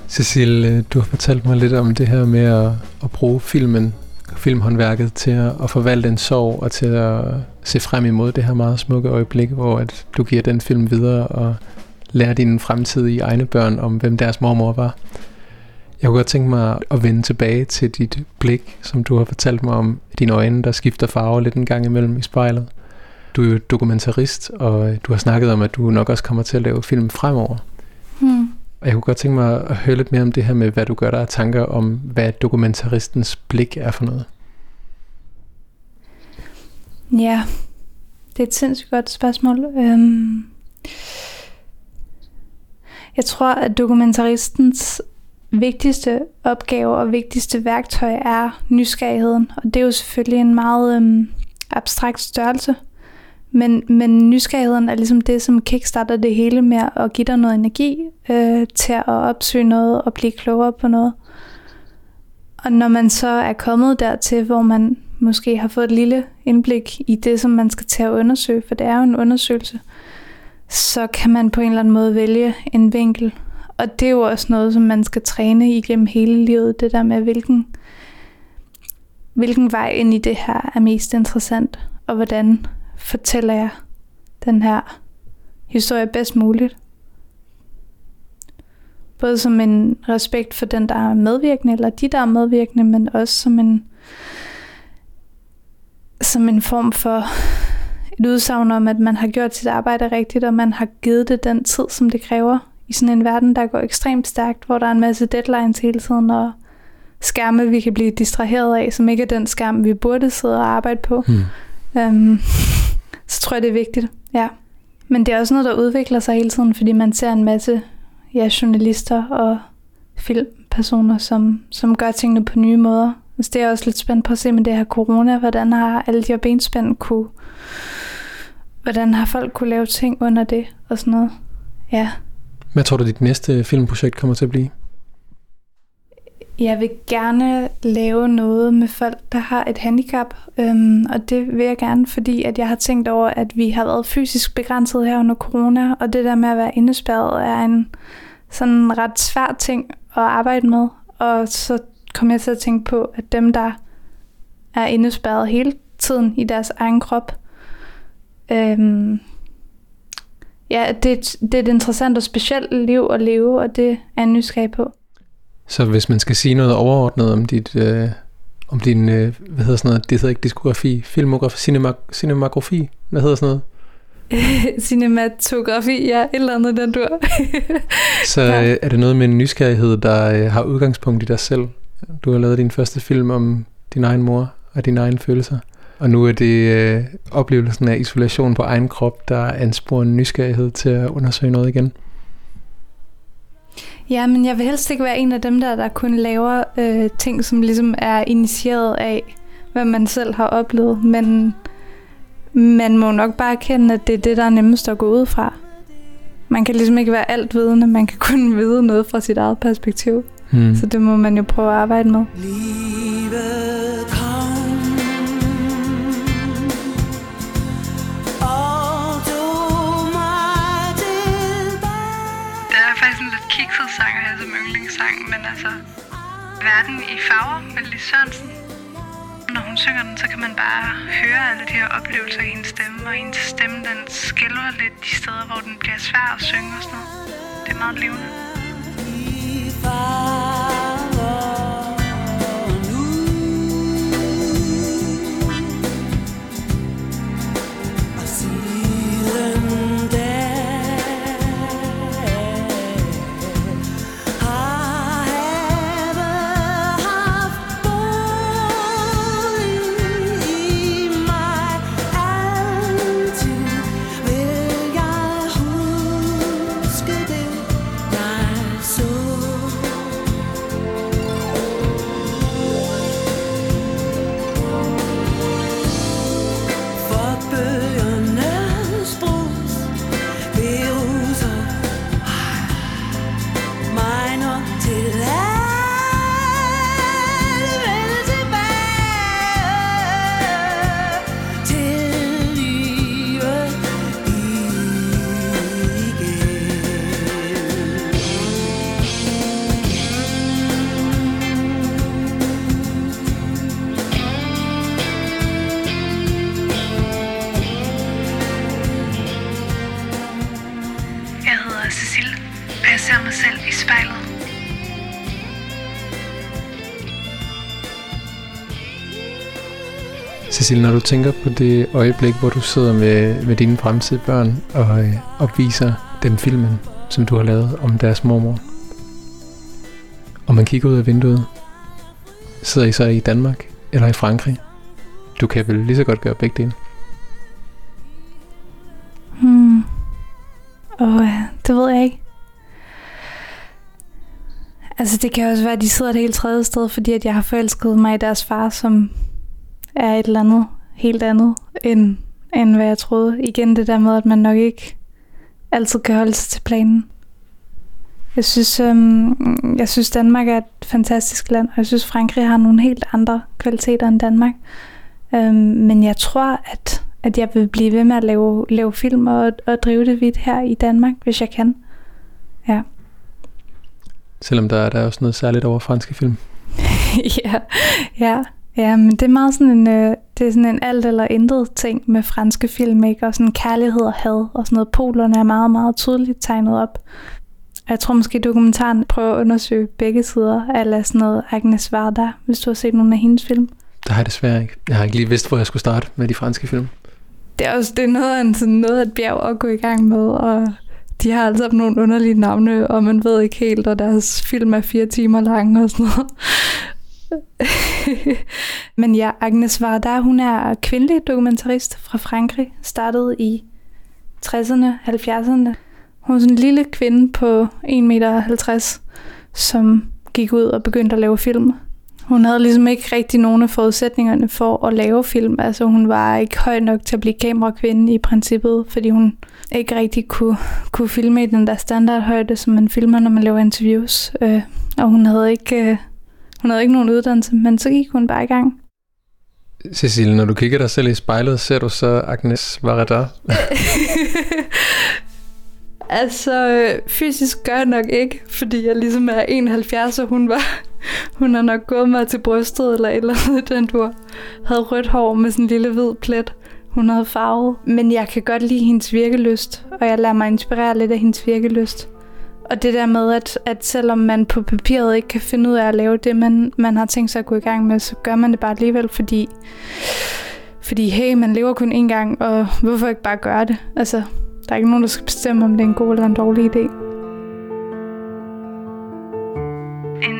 Cécile, du har fortalt mig lidt om det her med at, at bruge filmen, filmhåndværket til at, at forvalte en sorg og til at se frem imod det her meget smukke øjeblik, hvor at du giver den film videre og lærer dine fremtidige egne børn om, hvem deres mormor var. Jeg kunne godt tænke mig at vende tilbage til dit blik, som du har fortalt mig om, dine øjne, der skifter farve lidt en gang imellem i spejlet. Du er jo dokumentarist, og du har snakket om, at du nok også kommer til at lave film fremover. Hmm. Og jeg kunne godt tænke mig at høre lidt mere om det her med, hvad du gør dig af tanker om, hvad dokumentaristens blik er for noget. Ja, det er et sindssygt godt spørgsmål. Øhm, jeg tror, at dokumentaristens vigtigste opgave og vigtigste værktøj er nysgerrigheden. Og det er jo selvfølgelig en meget øhm, abstrakt størrelse. Men, men nysgerrigheden er ligesom det, som kickstarter det hele med at give dig noget energi øh, til at opsøge noget og blive klogere på noget. Og når man så er kommet dertil, hvor man måske har fået et lille indblik i det, som man skal til at undersøge, for det er jo en undersøgelse, så kan man på en eller anden måde vælge en vinkel. Og det er jo også noget, som man skal træne igennem hele livet, det der med, hvilken, hvilken vej ind i det her er mest interessant, og hvordan fortæller jeg den her historie bedst muligt. Både som en respekt for den, der er medvirkende, eller de, der er medvirkende, men også som en, som en form for et udsagn om, at man har gjort sit arbejde rigtigt, og man har givet det den tid, som det kræver, i sådan en verden, der går ekstremt stærkt, hvor der er en masse deadlines hele tiden, og skærme, vi kan blive distraheret af, som ikke er den skærm, vi burde sidde og arbejde på. Hmm. Um, så tror jeg, det er vigtigt, ja. Men det er også noget, der udvikler sig hele tiden, fordi man ser en masse ja, journalister og filmpersoner, som, som gør tingene på nye måder. Så det er også lidt spændt på at se med det her corona, hvordan har alle de her benspænd kunne, hvordan har folk kunne lave ting under det og sådan noget, ja. Hvad tror du, dit næste filmprojekt kommer til at blive? Jeg vil gerne lave noget med folk, der har et handicap, øhm, og det vil jeg gerne, fordi at jeg har tænkt over, at vi har været fysisk begrænset her under corona, og det der med at være indespærret er en sådan ret svær ting at arbejde med, og så kom jeg til at tænke på, at dem, der er indespærret hele tiden i deres egen krop, øhm, ja, det, det er et interessant og specielt liv at leve, og det er en nysgerrig på. Så hvis man skal sige noget overordnet om dit, øh, om din, øh, hvad hedder sådan noget, det hedder ikke diskografi, filmografi, cinemag- cinemagrafi, hvad hedder sådan noget? Cinematografi, ja, et eller andet, den dur. Så øh, er det noget med en nysgerrighed, der øh, har udgangspunkt i dig selv? Du har lavet din første film om din egen mor og dine egne følelser, og nu er det øh, oplevelsen af isolation på egen krop, der ansporer en nysgerrighed til at undersøge noget igen. Ja, men jeg vil helst ikke være en af dem der, der kun laver øh, ting, som ligesom er initieret af, hvad man selv har oplevet. Men man må nok bare erkende, at det er det, der er nemmest at gå ud fra. Man kan ligesom ikke være altvidende, man kan kun vide noget fra sit eget perspektiv. Hmm. Så det må man jo prøve at arbejde med. Livet kom. Kikset-sang er som yndlingssang, men altså verden i farver med Lis Sørensen. Når hun hun synger den, så kan man bare høre alle de her oplevelser i hendes stemme, og hendes stemme, den skælver lidt de steder, hvor den bliver svær at synge og sådan noget. Det er meget levende. Cécile, og jeg ser mig selv i spejlet. Cécile, når du tænker på det øjeblik, hvor du sidder med, med dine fremtidige børn og, og viser dem filmen, som du har lavet om deres mormor, og man kigger ud af vinduet, sidder I så i Danmark eller i Frankrig? Du kan vel lige så godt gøre begge dele. Hmm. Åh, oh, det ved jeg ikke. Altså, det kan også være, at de sidder et helt tredje sted, fordi at jeg har forelsket mig i deres far, som er et eller andet, helt andet, end, end hvad jeg troede. Igen det der med, at man nok ikke altid kan holde sig til planen. Jeg synes, øhm, jeg synes Danmark er et fantastisk land, og jeg synes, Frankrig har nogle helt andre kvaliteter end Danmark. Øhm, men jeg tror, at at jeg vil blive ved med at lave, lave film og, og drive det vidt her i Danmark, hvis jeg kan. Ja. Selvom der, der er også noget særligt over franske film. ja, ja, ja, men det er meget sådan en, øh, det er sådan en alt eller intet ting med franske film, ikke? Og sådan kærlighed og had og sådan noget. Polerne er meget, meget tydeligt tegnet op. Og jeg tror måske, dokumentaren prøver at undersøge begge sider, eller sådan noget Agnes Varda, hvis du har set nogle af hendes film. Det har jeg desværre ikke. Jeg har ikke lige vidst, hvor jeg skulle starte med de franske film. Det er også det er noget af en, sådan noget af et bjerg at gå i gang med, og de har altså nogle underlige navne, og man ved ikke helt, og deres film er fire timer lange og sådan noget. Men ja, Agnes Varda, hun er kvindelig dokumentarist fra Frankrig, startede i tresserne, halvfjerdserne. Hun er sådan en lille kvinde på en meter halvtreds, som gik ud og begyndte at lave film. Hun havde ligesom ikke rigtig nogen af forudsætningerne for at lave film. Altså hun var ikke høj nok til at blive kamerakvinde i princippet, fordi hun ikke rigtig kunne, kunne filme i den der standardhøjde, som man filmer, når man laver interviews. Øh, og hun havde, ikke, øh, hun havde ikke nogen uddannelse, men så gik hun bare i gang. Cécile, når du kigger dig selv i spejlet, ser du så Agnes Varda? Altså, fysisk gør jeg nok ikke, fordi jeg ligesom er enoghalvfjerds, og hun var... Hun har nok gået mig til brystet eller et eller andet, den du havde rødt hår med sådan en lille hvid plet. Hun havde farvet. Men jeg kan godt lide hendes virkelyst, og jeg lader mig inspirere lidt af hendes virkelyst. Og det der med, at, at selvom man på papiret ikke kan finde ud af at lave det, man, man har tænkt sig at gå i gang med, så gør man det bare alligevel, fordi... Fordi hey, man lever kun én gang, og hvorfor ikke bare gøre det? Altså... Der er ikke nogen, der skal bestemme, om det er en god eller en dårlig idé. En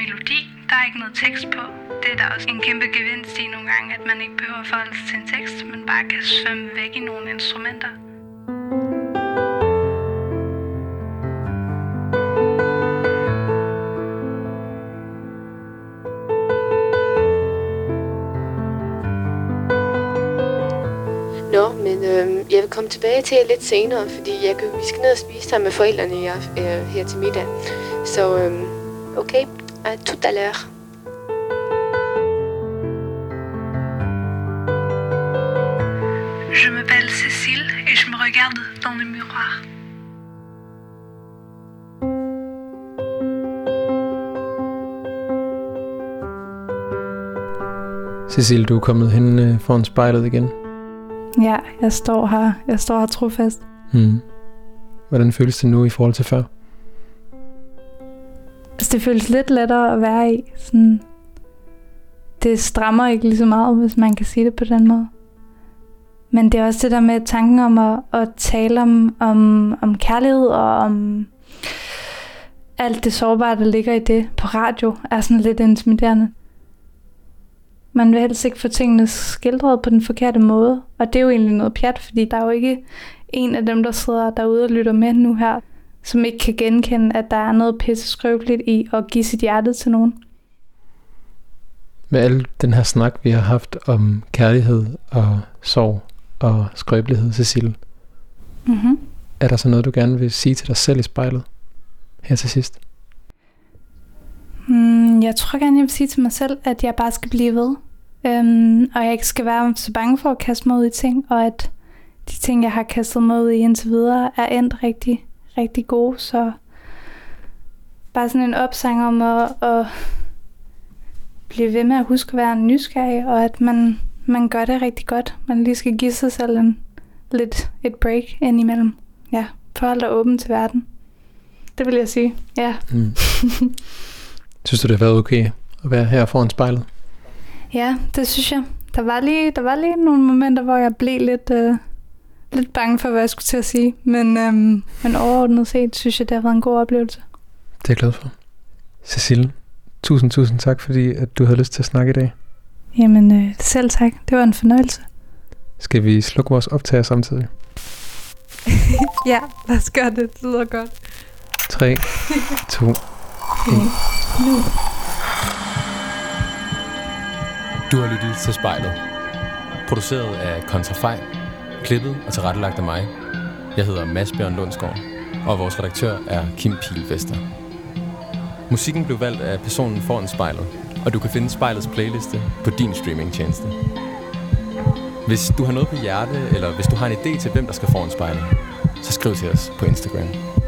melodi, der er ikke noget tekst på. Det er da også en kæmpe gevinst i nogle gange, at man ikke behøver at forholde sig til en tekst, men bare kan svømme væk i nogle instrumenter. Nå, men øh, jeg vil komme tilbage til jer lidt senere, fordi jeg kan, vi skal ned og spise sammen med forældrene her, øh, her til middag. Så øh, okay, à tout à l'heure. Je m'appelle Cécile, et je me regarde dans le miroir. Cécile, du er kommet hen foran spejlet igen. Ja, jeg står her. Jeg står her trofast. Hmm. Hvordan føles det nu i forhold til før? Altså, det føles lidt lettere at være i. Sådan, det strammer ikke lige så meget, hvis man kan sige det på den måde. Men det er også det der med tanken om at, at tale om, om, om kærlighed og om alt det sårbare, der ligger i det på radio, er sådan lidt intimiderende. Man vil helst ikke få tingene skildret på den forkerte måde. Og det er jo egentlig noget pjat, fordi der er jo ikke en af dem, der sidder derude og lytter med nu her, som ikke kan genkende, at der er noget pisse skrøbeligt i at give sit hjerte til nogen. Med al den her snak, vi har haft om kærlighed og sorg og skrøbelighed, Cécile, mm-hmm. er der så noget, du gerne vil sige til dig selv i spejlet her til sidst? Mm, jeg tror gerne, jeg vil sige til mig selv, at jeg bare skal blive ved. Øhm, og jeg ikke skal være så bange for at kaste mig ud i ting, og at de ting, jeg har kastet mig ud i indtil videre, er endt rigtig, rigtig gode. Så bare sådan en opsang om at... at blive ved med at huske at være nysgerrig, og at man, man gør det rigtig godt. Man lige skal give sig selv en, lidt et break indimellem. Ja, forhold dig åben til verden. Det vil jeg sige, ja. Mm. Synes du, det har været okay at være her foran spejlet? Ja, det synes jeg. Der var lige, der var lige nogle momenter, hvor jeg blev lidt, øh, lidt bange for, hvad jeg skulle til at sige. Men, øh, men overordnet set, synes jeg, det har været en god oplevelse. Det er jeg glad for. Cécile, Tusind, tusind tak, fordi at du havde lyst til at snakke i dag. Jamen, øh, selv tak. Det var en fornøjelse. Skal vi slukke vores optager samtidig? Ja, lad os gøre det. Det lyder godt. tre, to, et. Du har lyttet til Spejlet. Produceret af Kontrafejl. Klippet og tilrettelagt af mig. Jeg hedder Mads Bjørn Lundsgaard. Og vores redaktør er Kim Pihl Vester. Musikken blev valgt af personen foran spejlet, og du kan finde Spejlets playliste på din streamingtjeneste. Hvis du har noget på hjerte, eller hvis du har en idé til, hvem der skal foran spejlet, så skriv til os på Instagram.